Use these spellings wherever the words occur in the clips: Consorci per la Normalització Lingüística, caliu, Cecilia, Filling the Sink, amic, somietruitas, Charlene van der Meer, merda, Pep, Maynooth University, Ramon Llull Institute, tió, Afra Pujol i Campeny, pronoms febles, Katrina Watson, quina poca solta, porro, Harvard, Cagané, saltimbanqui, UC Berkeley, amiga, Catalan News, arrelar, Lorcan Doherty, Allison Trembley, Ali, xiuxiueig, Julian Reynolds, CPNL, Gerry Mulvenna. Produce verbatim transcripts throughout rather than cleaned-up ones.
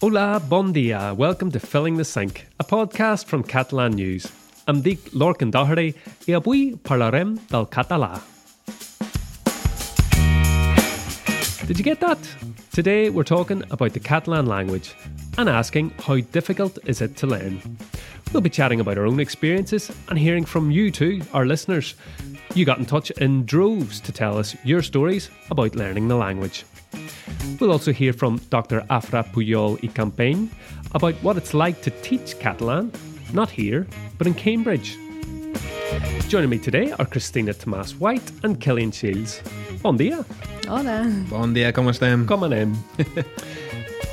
Hola, bon dia. Welcome to Filling the Sink, a podcast from Catalan News. Em dic Lorcan Doherty I avui parlarem del català. Did you get that? Today we're talking about the Catalan language and asking how difficult is it to learn. We'll be chatting about our own experiences and hearing from you too, our listeners. You got in touch in droves to tell us your stories about learning the language. We'll also hear from Doctor Afra Pujol I Campeny about what it's like to teach Catalan, not here, but in Cambridge. Joining me today are Christina Tomas White and Killian Shields. Bon dia. Hola. Bon dia, com estem? Com anem?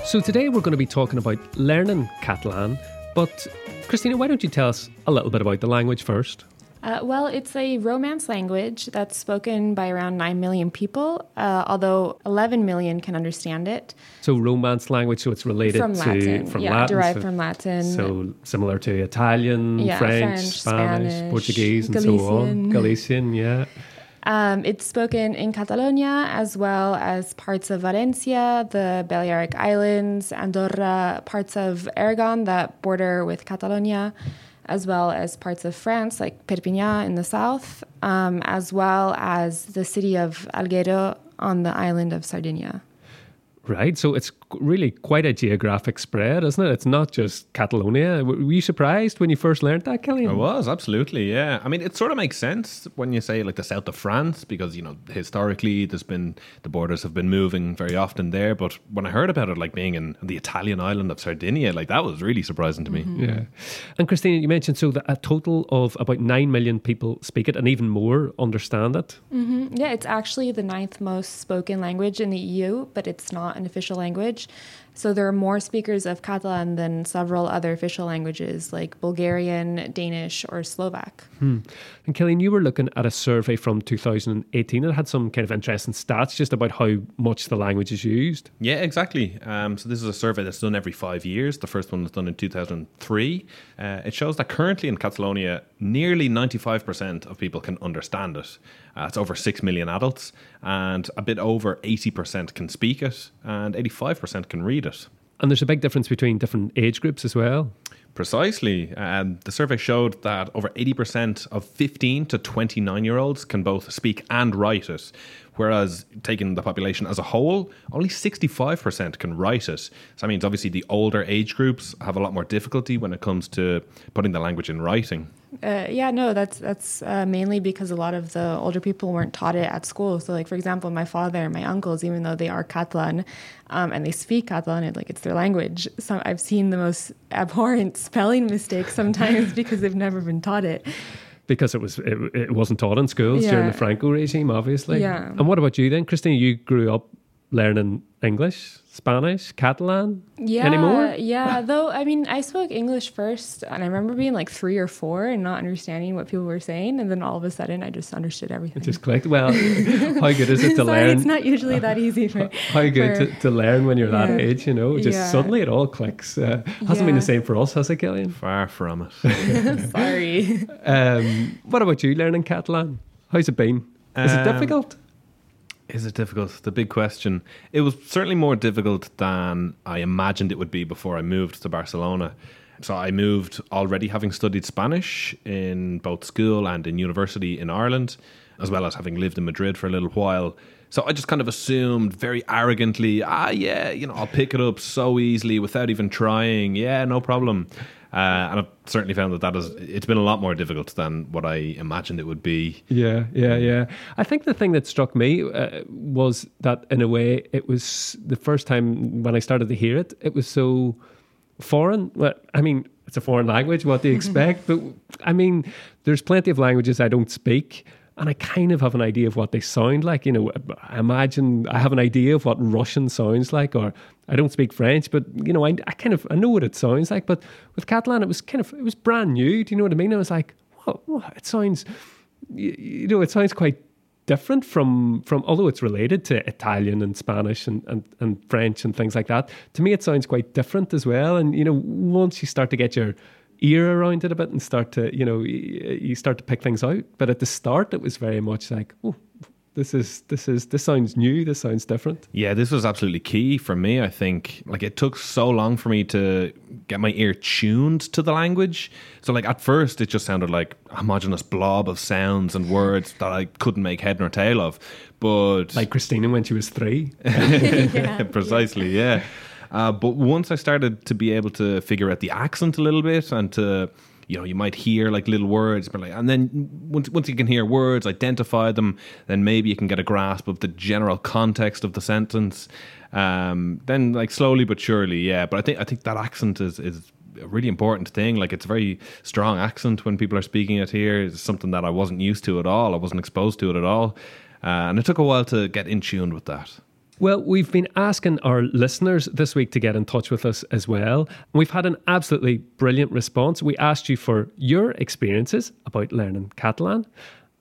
So today we're going to be talking about learning Catalan, but Christina, why don't you tell us a little bit about the language first? Uh, well, it's a Romance language that's spoken by around nine million people, uh, although eleven million can understand it. So Romance language, so it's related from Latin, to... From yeah, Latin. Yeah, derived so, from Latin. So similar to Italian, yeah, French, French, Spanish, Spanish Portuguese, and Galician. So on. Galician, yeah. Um, it's spoken in Catalonia, as well as parts of Valencia, the Balearic Islands, Andorra, parts of Aragon that border with Catalonia, as well as parts of France, like Perpignan in the south, um, as well as the city of Alghero on the island of Sardinia. Right, so it's really quite a geographic spread, isn't it? It's not just Catalonia. Were you surprised when you first learned that, Killian? I was, absolutely, yeah. I mean, it sort of makes sense when you say, like, the south of France, because, you know, historically, there's been, the borders have been moving very often there. But when I heard about it, like, being in the Italian island of Sardinia, like, that was really surprising to me. Mm-hmm. Yeah. And, Christina, you mentioned, so, that a total of about nine million people speak it and even more understand it. Mm-hmm. Yeah, it's actually the ninth most spoken language in the E U, but it's not an official language. So there are more speakers of Catalan than several other official languages like Bulgarian, Danish or Slovak. Hmm. And Killian, you were looking at a survey from two thousand eighteen. It had some kind of interesting stats just about how much the language is used. Yeah, exactly. Um, so this is a survey that's done every five years. The first one was done in two thousand three. Uh, it shows that currently in Catalonia, nearly ninety-five percent of people can understand it. Uh, it's over six million adults and a bit over eighty percent can speak it and eighty-five percent can read it. And there's a big difference between different age groups as well. Precisely. Um, the survey showed that over eighty percent of fifteen to twenty-nine-year-olds can both speak and write it, whereas taking the population as a whole, only sixty-five percent can write it. So that means obviously the older age groups have a lot more difficulty when it comes to putting the language in writing. Uh, yeah, no, that's that's uh, mainly because a lot of the older people weren't taught it at school. So, like, for example, my father and my uncles, even though they are Catalan um, and they speak Catalan, and, like, it's their language. So I've seen the most abhorrent spelling mistakes sometimes because they've never been taught it. Because it, was, it, it wasn't taught in schools yeah. during the Franco regime, obviously. Yeah. And what about you then, Christine? You grew up learning English, Spanish, Catalan, yeah, anymore? Yeah, though, I mean, I spoke English first and I remember being like three or four and not understanding what people were saying. And then all of a sudden I just understood everything. It just clicked. Well, how good is it to Sorry, learn? It's not usually that easy for How good for, to, to learn when you're yeah, that age, you know, just yeah. suddenly it all clicks. Uh, hasn't yeah. been the same for us, has it, Killian? Far from it. Sorry. Um, what about you learning Catalan? How's it been? Is um, it difficult? Is it difficult? The big question. It was certainly more difficult than I imagined it would be before I moved to Barcelona. So I moved already having studied Spanish in both school and in university in Ireland, as well as having lived in Madrid for a little while. So I just kind of assumed very arrogantly, ah, yeah, you know, I'll pick it up so easily without even trying. Yeah, no problem. Uh, and I've certainly found that that is, it's been a lot more difficult than what I imagined it would be. Yeah, yeah, yeah. I think the thing that struck me uh, was that, in a way, it was the first time when I started to hear it, it was so foreign. Well, I mean, it's a foreign language, what do you expect? But, I mean, there's plenty of languages I don't speak, and I kind of have an idea of what they sound like. You know, I imagine I have an idea of what Russian sounds like, or I don't speak French, but, you know, I, I kind of, I know what it sounds like. But with Catalan, it was kind of, it was brand new. Do you know what I mean? I was like, whoa, whoa, it sounds, you, you know, it sounds quite different from, from, although it's related to Italian and Spanish and, and, and French and things like that. To me, it sounds quite different as well. And, you know, once you start to get your ear around it a bit and start to, you know, you start to pick things out. But at the start, it was very much like, oh, This is this is this sounds new. This sounds different. Yeah, this was absolutely key for me. I think like it took so long for me to get my ear tuned to the language. So like at first it just sounded like a homogenous blob of sounds and words that I couldn't make head nor tail of. But like Christina when she was three, yeah. Precisely, yeah. Uh, but once I started to be able to figure out the accent a little bit and to. You know, you might hear like little words, but like, and then once once you can hear words, identify them, then maybe you can get a grasp of the general context of the sentence. Um, then, like slowly but surely, yeah. But I think I think that accent is is a really important thing. Like, it's a very strong accent when people are speaking it here. It's something that I wasn't used to at all. I wasn't exposed to it at all, uh, and it took a while to get in tune with that. Well, we've been asking our listeners this week to get in touch with us as well. We've had an absolutely brilliant response. We asked you for your experiences about learning Catalan,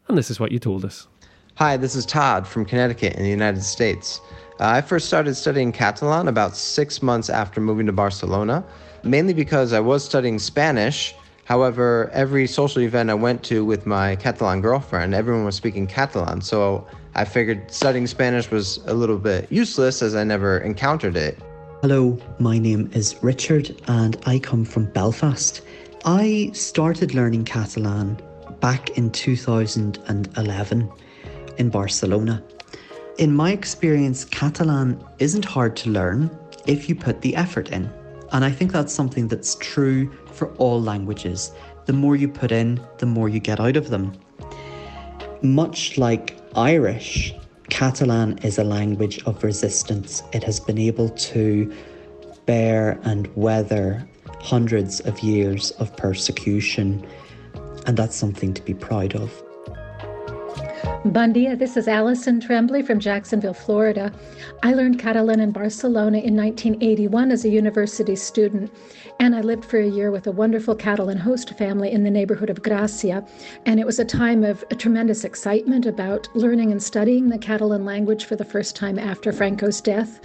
and this is what you told us. Hi, this is Todd from Connecticut in the United States. Uh, I first started studying Catalan about six months after moving to Barcelona, mainly because I was studying Spanish. However, every social event I went to with my Catalan girlfriend, everyone was speaking Catalan, so I figured studying Spanish was a little bit useless as I never encountered it. Hello, my name is Richard and I come from Belfast. I started learning Catalan back in two thousand eleven in Barcelona. In my experience, Catalan isn't hard to learn if you put the effort in. And I think that's something that's true for all languages. The more you put in, the more you get out of them. Much like Irish, Catalan is a language of resistance. It has been able to bear and weather hundreds of years of persecution, and that's something to be proud of. Bon dia, this is Allison Trembley from Jacksonville, Florida. I learned Catalan in Barcelona in nineteen eighty-one as a university student, and I lived for a year with a wonderful Catalan host family in the neighborhood of Gracia, and it was a time of a tremendous excitement about learning and studying the Catalan language for the first time after Franco's death.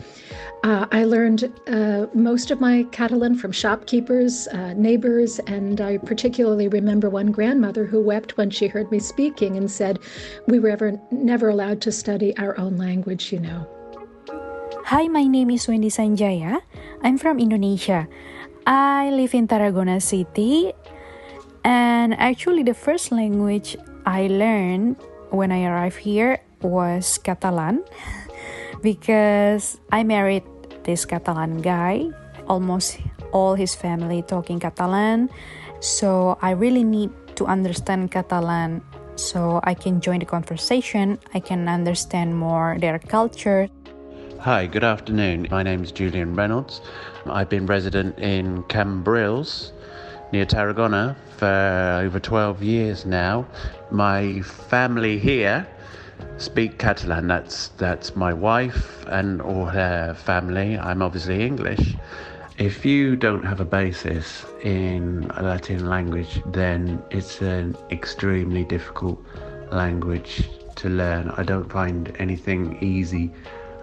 Uh, I learned uh, most of my Catalan from shopkeepers, uh, neighbors, and I particularly remember one grandmother who wept when she heard me speaking and said, "We were Never, never allowed to study our own language, you know." Hi, my name is Wendy Sanjaya. I'm from Indonesia. I live in Tarragona City, and actually the first language I learned when I arrived here was Catalan because I married this Catalan guy. Almost all his family talking Catalan, so I really need to understand Catalan so I can join the conversation, I can understand more their culture. Hi, good afternoon. My name is Julian Reynolds. I've been resident in Cambrils, near Tarragona, for over twelve years now. My family here speak Catalan. That's that's my wife and all her family. I'm obviously English. If you don't have a basis in a Latin language, then it's an extremely difficult language to learn. I don't find anything easy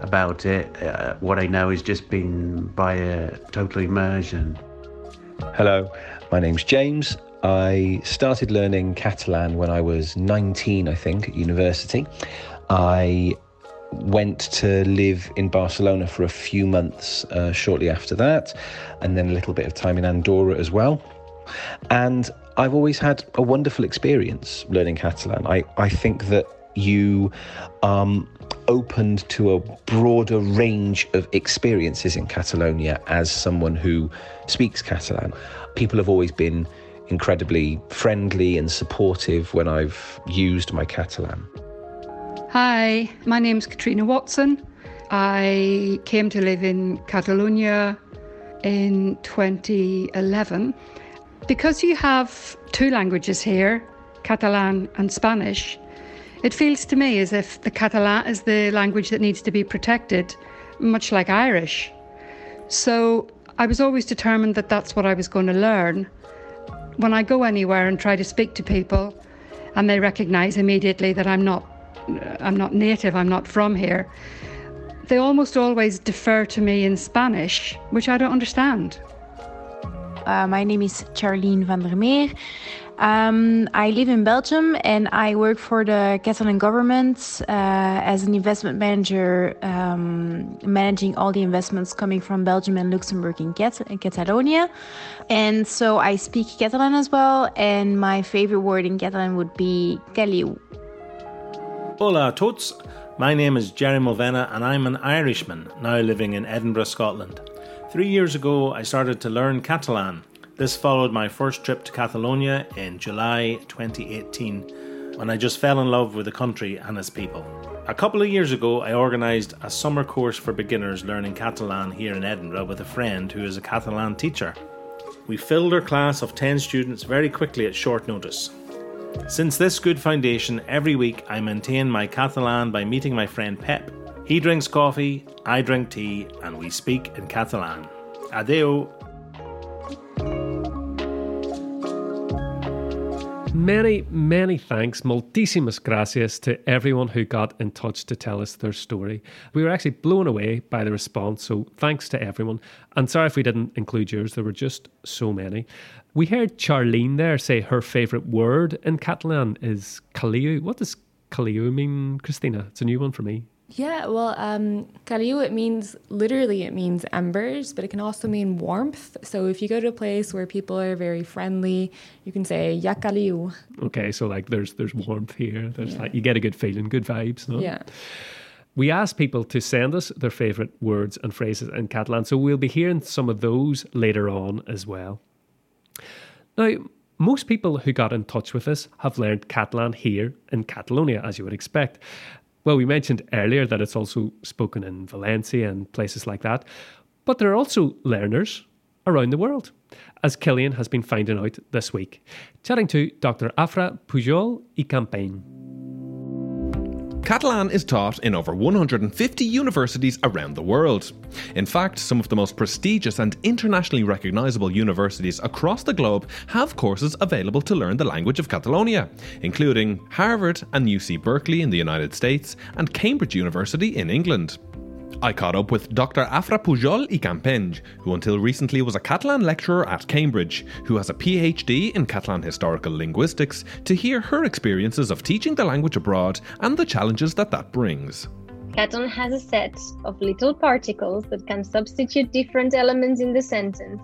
about it. Uh, what I know is just been by a total immersion. Hello, my name's James. I started learning Catalan when I was nineteen, I think, at university. I went to live in Barcelona for a few months uh, shortly after that, and then a little bit of time in Andorra as well. And I've always had a wonderful experience learning Catalan. I, I think that you um, opened to a broader range of experiences in Catalonia as someone who speaks Catalan. People have always been incredibly friendly and supportive when I've used my Catalan. Hi, my name's Katrina Watson. I came to live in Catalonia in twenty eleven. Because you have two languages here, Catalan and Spanish, it feels to me as if the Catalan is the language that needs to be protected, much like Irish. So I was always determined that that's what I was going to learn. When I go anywhere and try to speak to people and they recognise immediately that I'm not I'm not native, I'm not from here, they almost always defer to me in Spanish, which I don't understand. Uh, my name is Charlene van der Meer. Um, I live in Belgium and I work for the Catalan government uh, as an investment manager, um, managing all the investments coming from Belgium and Luxembourg in, Cat- in Catalonia. And so I speak Catalan as well, and my favorite word in Catalan would be caliu. Hola a tots, my name is Gerry Mulvenna and I'm an Irishman now living in Edinburgh, Scotland. Three years ago I started to learn Catalan. This followed my first trip to Catalonia in July twenty eighteen, when I just fell in love with the country and its people. A couple of years ago, I organised a summer course for beginners learning Catalan here in Edinburgh with a friend who is a Catalan teacher. We filled our class of ten students very quickly at short notice. Since this good foundation, every week I maintain my Catalan by meeting my friend Pep. He drinks coffee, I drink tea, and we speak in Catalan. Adeu! Many, many thanks, moltíssimas gracias to everyone who got in touch to tell us their story. We were actually blown away by the response, so thanks to everyone. And sorry if we didn't include yours, there were just so many. We heard Charlene there say her favourite word in Catalan is caliu. What does caliu mean, Christina? It's a new one for me. Yeah, well, um, caliu, it means, literally it means embers, but it can also mean warmth. So if you go to a place where people are very friendly, you can say, ya caliu. Okay, so like there's there's warmth here. There's yeah. like you get a good feeling, good vibes. No? Yeah. We asked people to send us their favourite words and phrases in Catalan, so we'll be hearing some of those later on as well. Now, most people who got in touch with us have learned Catalan here in Catalonia, as you would expect. Well, we mentioned earlier that it's also spoken in Valencia and places like that, but there are also learners around the world, as Killian has been finding out this week, chatting to Doctor Afra Pujol i Campeny. Catalan is taught in over one hundred fifty universities around the world. In fact, some of the most prestigious and internationally recognisable universities across the globe have courses available to learn the language of Catalonia, including Harvard and U C Berkeley in the United States and Cambridge University in England. I caught up with Doctor Afra Pujol i Campeny, who until recently was a Catalan lecturer at Cambridge, who has a PhD in Catalan historical linguistics, to hear her experiences of teaching the language abroad and the challenges that that brings. Catalan has a set of little particles that can substitute different elements in the sentence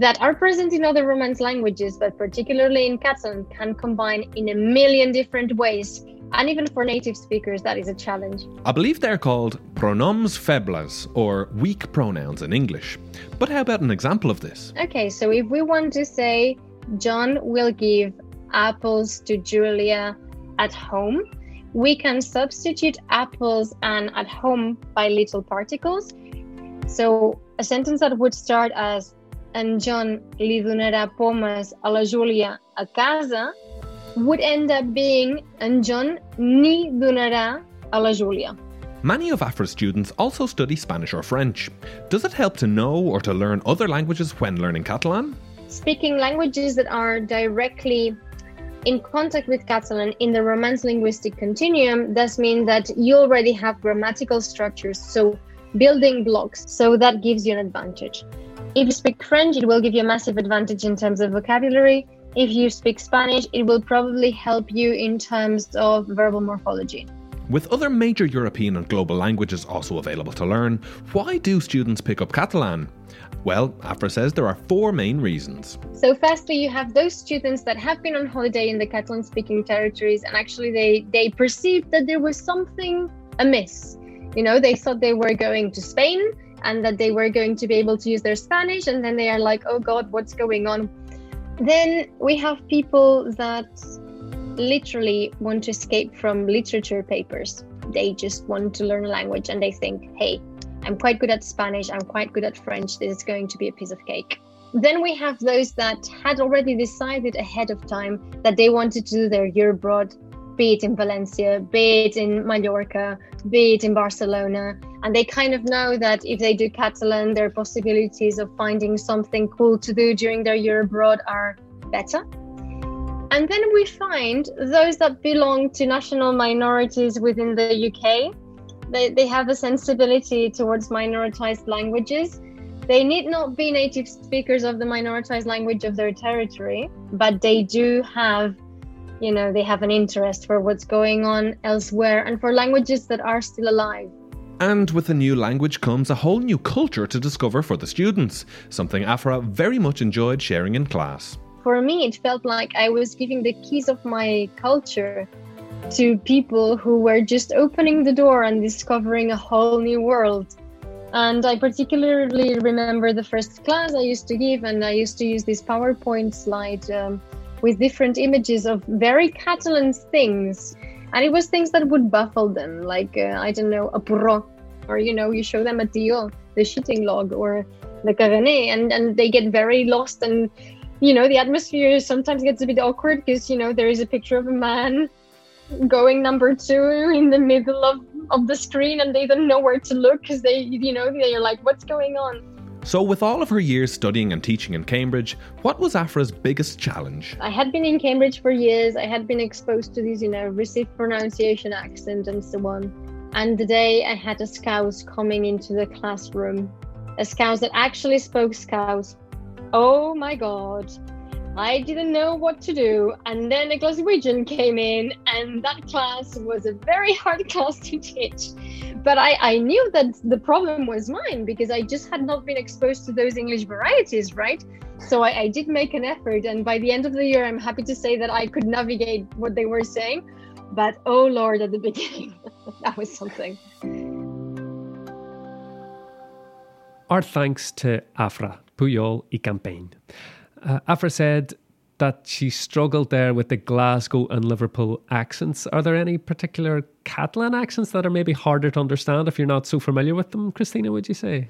that are present in other Romance languages, but particularly in Catalan can combine in a million different ways. And even for native speakers, that is a challenge. I believe they're called pronoms febles, or weak pronouns in English. But how about an example of this? Okay, so if we want to say, John will give apples to Julia at home, we can substitute apples and at home by little particles. So a sentence that would start as, and John li donarà pomes a la Julia a casa, would end up being, and John ni donará a la Julia. Many of Afra's students also study Spanish or French. Does it help to know or to learn other languages when learning Catalan? Speaking languages that are directly in contact with Catalan in the Romance linguistic continuum does mean that you already have grammatical structures, so building blocks, so that gives you an advantage. If you speak French, it will give you a massive advantage in terms of vocabulary. If you speak Spanish, it will probably help you in terms of verbal morphology. With other major European and global languages also available to learn, why do students pick up Catalan? Well, Afra says there are four main reasons. So firstly, you have those students that have been on holiday in the Catalan-speaking territories, and actually they, they perceived that there was something amiss. You know, they thought they were going to Spain and that they were going to be able to use their Spanish, and then they are like, oh God, what's going on? Then we have people that literally want to escape from literature papers. They just want to learn a language and they think, hey, I'm quite good at Spanish, I'm quite good at French, this is going to be a piece of cake. Then we have those that had already decided ahead of time that they wanted to do their year abroad, be it in Valencia, be it in Mallorca, be it in Barcelona. And they kind of know that if they do Catalan, their possibilities of finding something cool to do during their year abroad are better. And then we find those that belong to national minorities within the U K. They, they have a sensibility towards minoritized languages. They need not be native speakers of the minoritized language of their territory, but they do have, you know, they have an interest for what's going on elsewhere and for languages that are still alive. And with a new language comes a whole new culture to discover for the students, something Afra very much enjoyed sharing in class. For me, it felt like I was giving the keys of my culture to people who were just opening the door and discovering a whole new world. And I particularly remember the first class I used to give, and I used to use this PowerPoint slide um, with different images of very Catalan things. And it was things that would baffle them, like, uh, I don't know, a porro, or, you know, you show them a tió, the shooting log, or the Cagané, and, and they get very lost. And, you know, the atmosphere sometimes gets a bit awkward because, you know, there is a picture of a man going number two in the middle of, of the screen, and they don't know where to look because they, you know, they're like, what's going on? So with all of her years studying and teaching in Cambridge, what was Afra's biggest challenge? I had been in Cambridge for years. I had been exposed to these, you know, received pronunciation, accent and so on. And the day I had a Scouse coming into the classroom, a Scouse that actually spoke Scouse. Oh my God. I didn't know what to do, and then a Glaswegian came in, and that class was a very hard class to teach. But I, I knew that the problem was mine, because I just had not been exposed to those English varieties, right? So I, I did make an effort, and by the end of the year, I'm happy to say that I could navigate what they were saying. But oh Lord, at the beginning, that was something. Our thanks to Afra Pujol i Campeny. Uh, Afra said that she struggled there with the Glasgow and Liverpool accents. Are there any particular Catalan accents that are maybe harder to understand if you're not so familiar with them? Christina, would you say?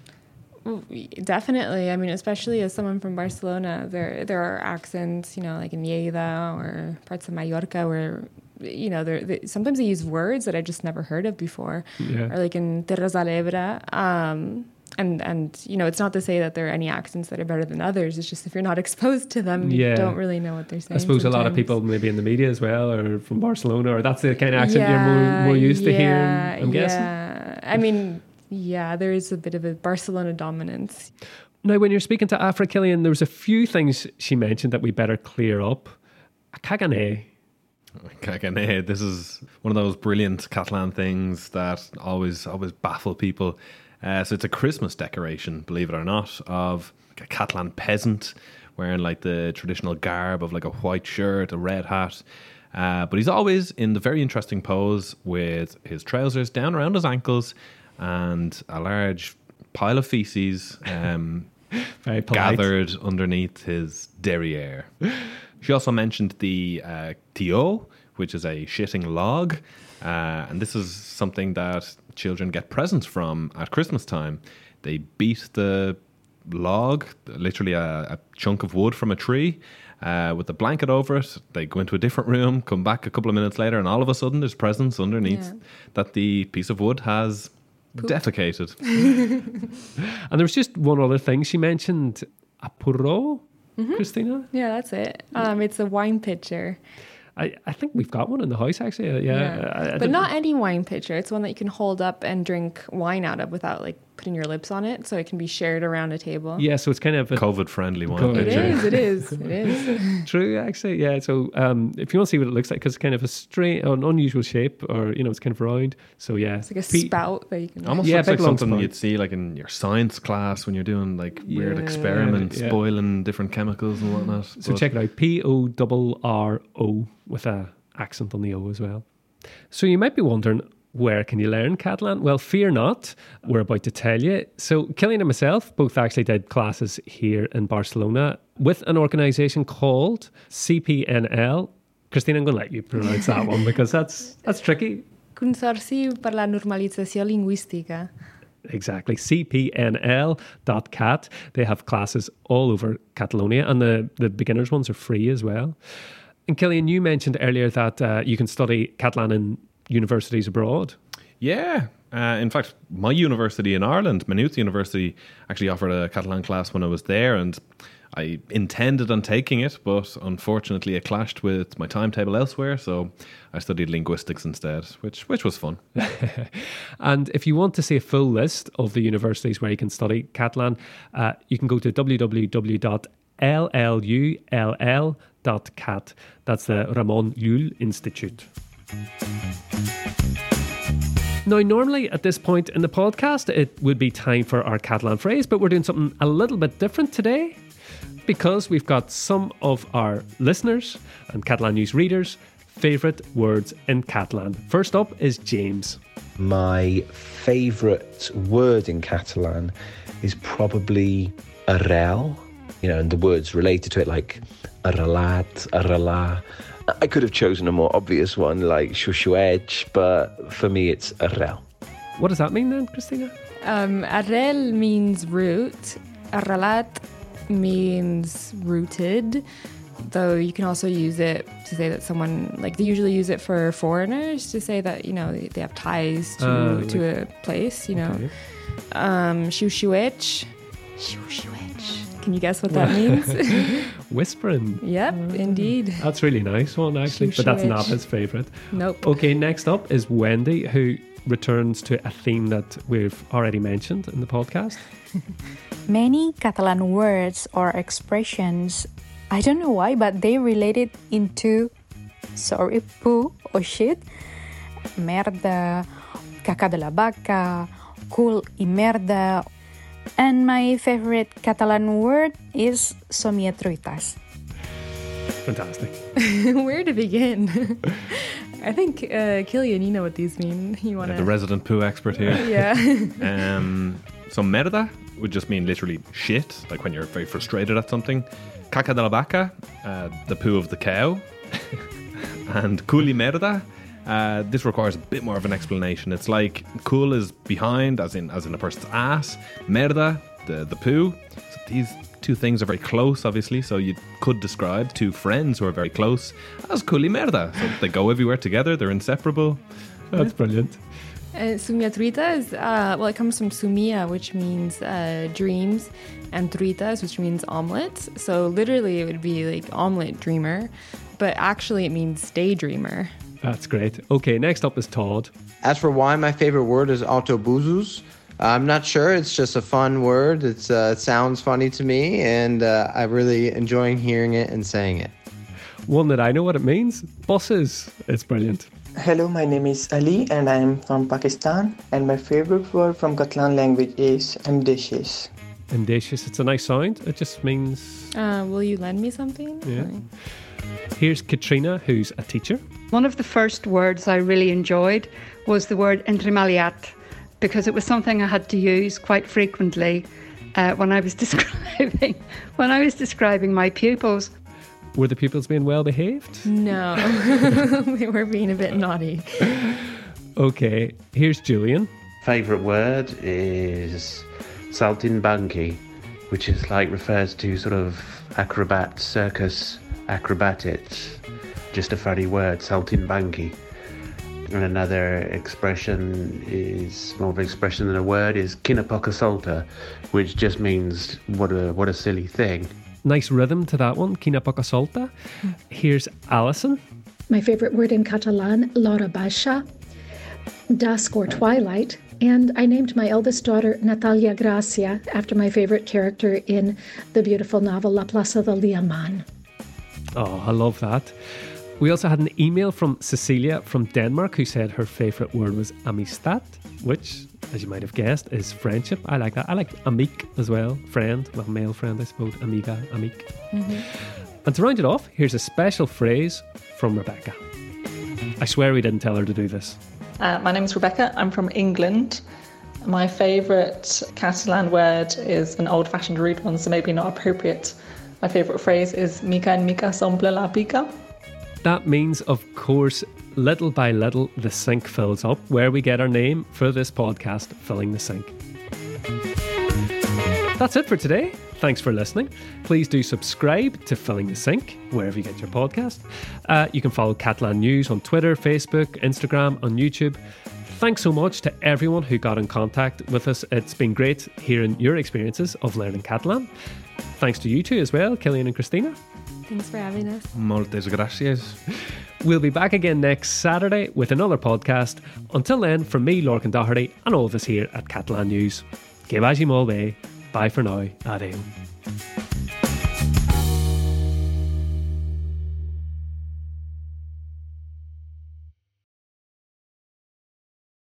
Definitely. I mean, especially as someone from Barcelona, there there are accents, you know, like in Lleida or parts of Mallorca where, you know, they, sometimes they use words that I just never heard of before. Yeah. Or like in Terres de l'Ebre, um, And, and you know, it's not to say that there are any accents that are better than others. It's just if you're not exposed to them, yeah. you don't really know what they're saying. I suppose sometimes. A lot of people maybe in the media as well or from Barcelona, or that's the kind of accent yeah, you're more, more used yeah, to hearing, I'm guessing. Yeah, I mean, yeah, there is a bit of a Barcelona dominance. Now, when you're speaking to Afra, Killian, there was a few things she mentioned that we better clear up. Cagané. Cagané. This is one of those brilliant Catalan things that always always baffle people. Uh, so it's a Christmas decoration, believe it or not, of a Catalan peasant wearing like the traditional garb of like a white shirt, a red hat. Uh, but he's always in the very interesting pose with his trousers down around his ankles and a large pile of feces um, very polite, gathered underneath his derriere. She also mentioned the uh, tió, which is a shitting log. Uh, and this is something that children get presents from at Christmas time. They beat the log, literally a, a chunk of wood from a tree, uh, with a blanket over it. They go into a different room, come back a couple of minutes later, and all of a sudden there's presents underneath yeah. that the piece of wood has Poop. defecated. And there was just one other thing she mentioned, a porro, mm-hmm. Christina? Yeah, that's it. Um, it's a wine pitcher. I, I think we've got one in the house, actually. Yeah, yeah. I, I but not know. Any wine pitcher. It's one that you can hold up and drink wine out of without like putting your lips on it, so it can be shared around a table. Yeah, so it's kind of a COVID-friendly wine COVID. pitcher. It is, it is, it is. True, actually. Yeah. So um, if you want to see what it looks like, because it's kind of a straight, an unusual shape, or you know, it's kind of round. So yeah, it's like a Pe- spout that you can. Almost yeah, looks like something spout. You'd see like in your science class when you're doing like yeah, weird experiments, yeah. boiling different chemicals and whatnot. So but check it out: P O double R O. With an accent on the O as well. So you might be wondering, where can you learn Catalan? Well, fear not. We're about to tell you. So Killian and myself both actually did classes here in Barcelona with an organisation called C P N L. Christina, I'm going to let you pronounce that one because that's that's tricky. Consorci per la Normalització Lingüística. Exactly, C P N L dot cat. They have classes all over Catalonia, and the, the beginners ones are free as well. And Killian, you mentioned earlier that uh, you can study Catalan in universities abroad. Yeah. Uh, in fact, my university in Ireland, Maynooth University, actually offered a Catalan class when I was there. And I intended on taking it, but unfortunately it clashed with my timetable elsewhere, so I studied linguistics instead, which which was fun. And if you want to see a full list of the universities where you can study Catalan, uh, you can go to w w w dot l l u l l dot cat. That's the Ramon Llull Institute. Now, normally at this point in the podcast, it would be time for our Catalan phrase, but we're doing something a little bit different today because we've got some of our listeners and Catalan News readers' favourite words in Catalan. First up is James. My favourite word in Catalan is probably arrel, you know, and the words related to it like arrelat, arrelar. I could have chosen a more obvious one like xiuxiueig, but for me it's arrel. What does that mean then, Christina? Um, arrel means root. Arrelat means rooted, though you can also use it to say that someone, like they usually use it for foreigners to say that, you know, they have ties to, uh, like, to a place, you know. Okay. Um, xiuxiueig. Xiuxiueig. Can you guess what that means? Whispering. Yep, uh, indeed. That's a really nice one, actually, but that's not his favourite. Nope. Okay, next up is Wendy, who returns to a theme that we've already mentioned in the podcast. Many Catalan words or expressions, I don't know why, but they related into, sorry, poo or shit, merda, caca de la vaca, cul y merda. And my favorite Catalan word is somietruitas. Fantastic. Where to begin? I think, uh, Killian, you know what these mean. You wanna... yeah, the resident poo expert here. Yeah. um, so merda would just mean literally shit, like when you're very frustrated at something. Caca de la vaca, uh, the poo of the cow. And culi merda. Uh, this requires a bit more of an explanation. It's like cool is behind, as in as in a person's ass. Merda, the, the poo. So these two things are very close, obviously. So you could describe two friends who are very close as culi merda. So they go everywhere together. They're inseparable. That's brilliant. Uh, sumia truita is, uh, well, it comes from sumia, which means uh, dreams, and truitas, which means omelets. So literally it would be like omelet dreamer, but actually it means daydreamer. That's great. Okay, next up is Todd. As for why my favorite word is autobusus, I'm not sure. It's just a fun word. It's, uh, it sounds funny to me, and uh, I'm really enjoying hearing it and saying it. One that I know what it means, buses. It's brilliant. Hello, my name is Ali, and I'm from Pakistan. And my favorite word from Catalan language is amdishis. Amdishis. It's a nice sound. It just means... Uh, will you lend me something? Yeah. Or... Here's Katrina, who's a teacher. One of the first words I really enjoyed was the word entrimaliat, because it was something I had to use quite frequently uh, when I was describing when I was describing my pupils. Were the pupils being well behaved? No, they were being a bit naughty. Okay, here's Julian. Favourite word is saltimbanqui, which is like refers to sort of acrobat, circus, acrobatics. Just a funny word, saltimbanqui. And another expression is more of an expression than a word is quina poca solta, which just means what a what a silly thing. Nice rhythm to that one, quina poca solta. Here's Allison. My favorite word in Catalan, l'hora baixa, dusk or twilight, and I named my eldest daughter Natalia Gracia after my favorite character in the beautiful novel La Plaza del Diamant. Oh, I love that. We also had an email from Cecilia from Denmark who said her favourite word was amistad, which, as you might have guessed, is friendship. I like that. I like amic as well. Friend, well, male friend, I suppose. Amiga, amic. Mm-hmm. And to round it off, here's a special phrase from Rebecca. I swear we didn't tell her to do this. Uh, my name is Rebecca. I'm from England. My favourite Catalan word is an old-fashioned rude one, so maybe not appropriate. My favourite phrase is mica en mica s'omple la pica. That means, of course, little by little, the sink fills up, where we get our name for this podcast, Filling the Sink. That's it for today. Thanks for listening. Please do subscribe to Filling the Sink, wherever you get your podcast. Uh, you can follow Catalan News on Twitter, Facebook, Instagram, on YouTube. Thanks so much to everyone who got in contact with us. It's been great hearing your experiences of learning Catalan. Thanks to you two as well, Killian and Christina. Thanks for having us. Moltes gracias. We'll be back again next Saturday with another podcast. Until then, from me, Lorcan Doherty, and all of us here at Catalan News, que vagi molt bé. Bye for now. Adeu.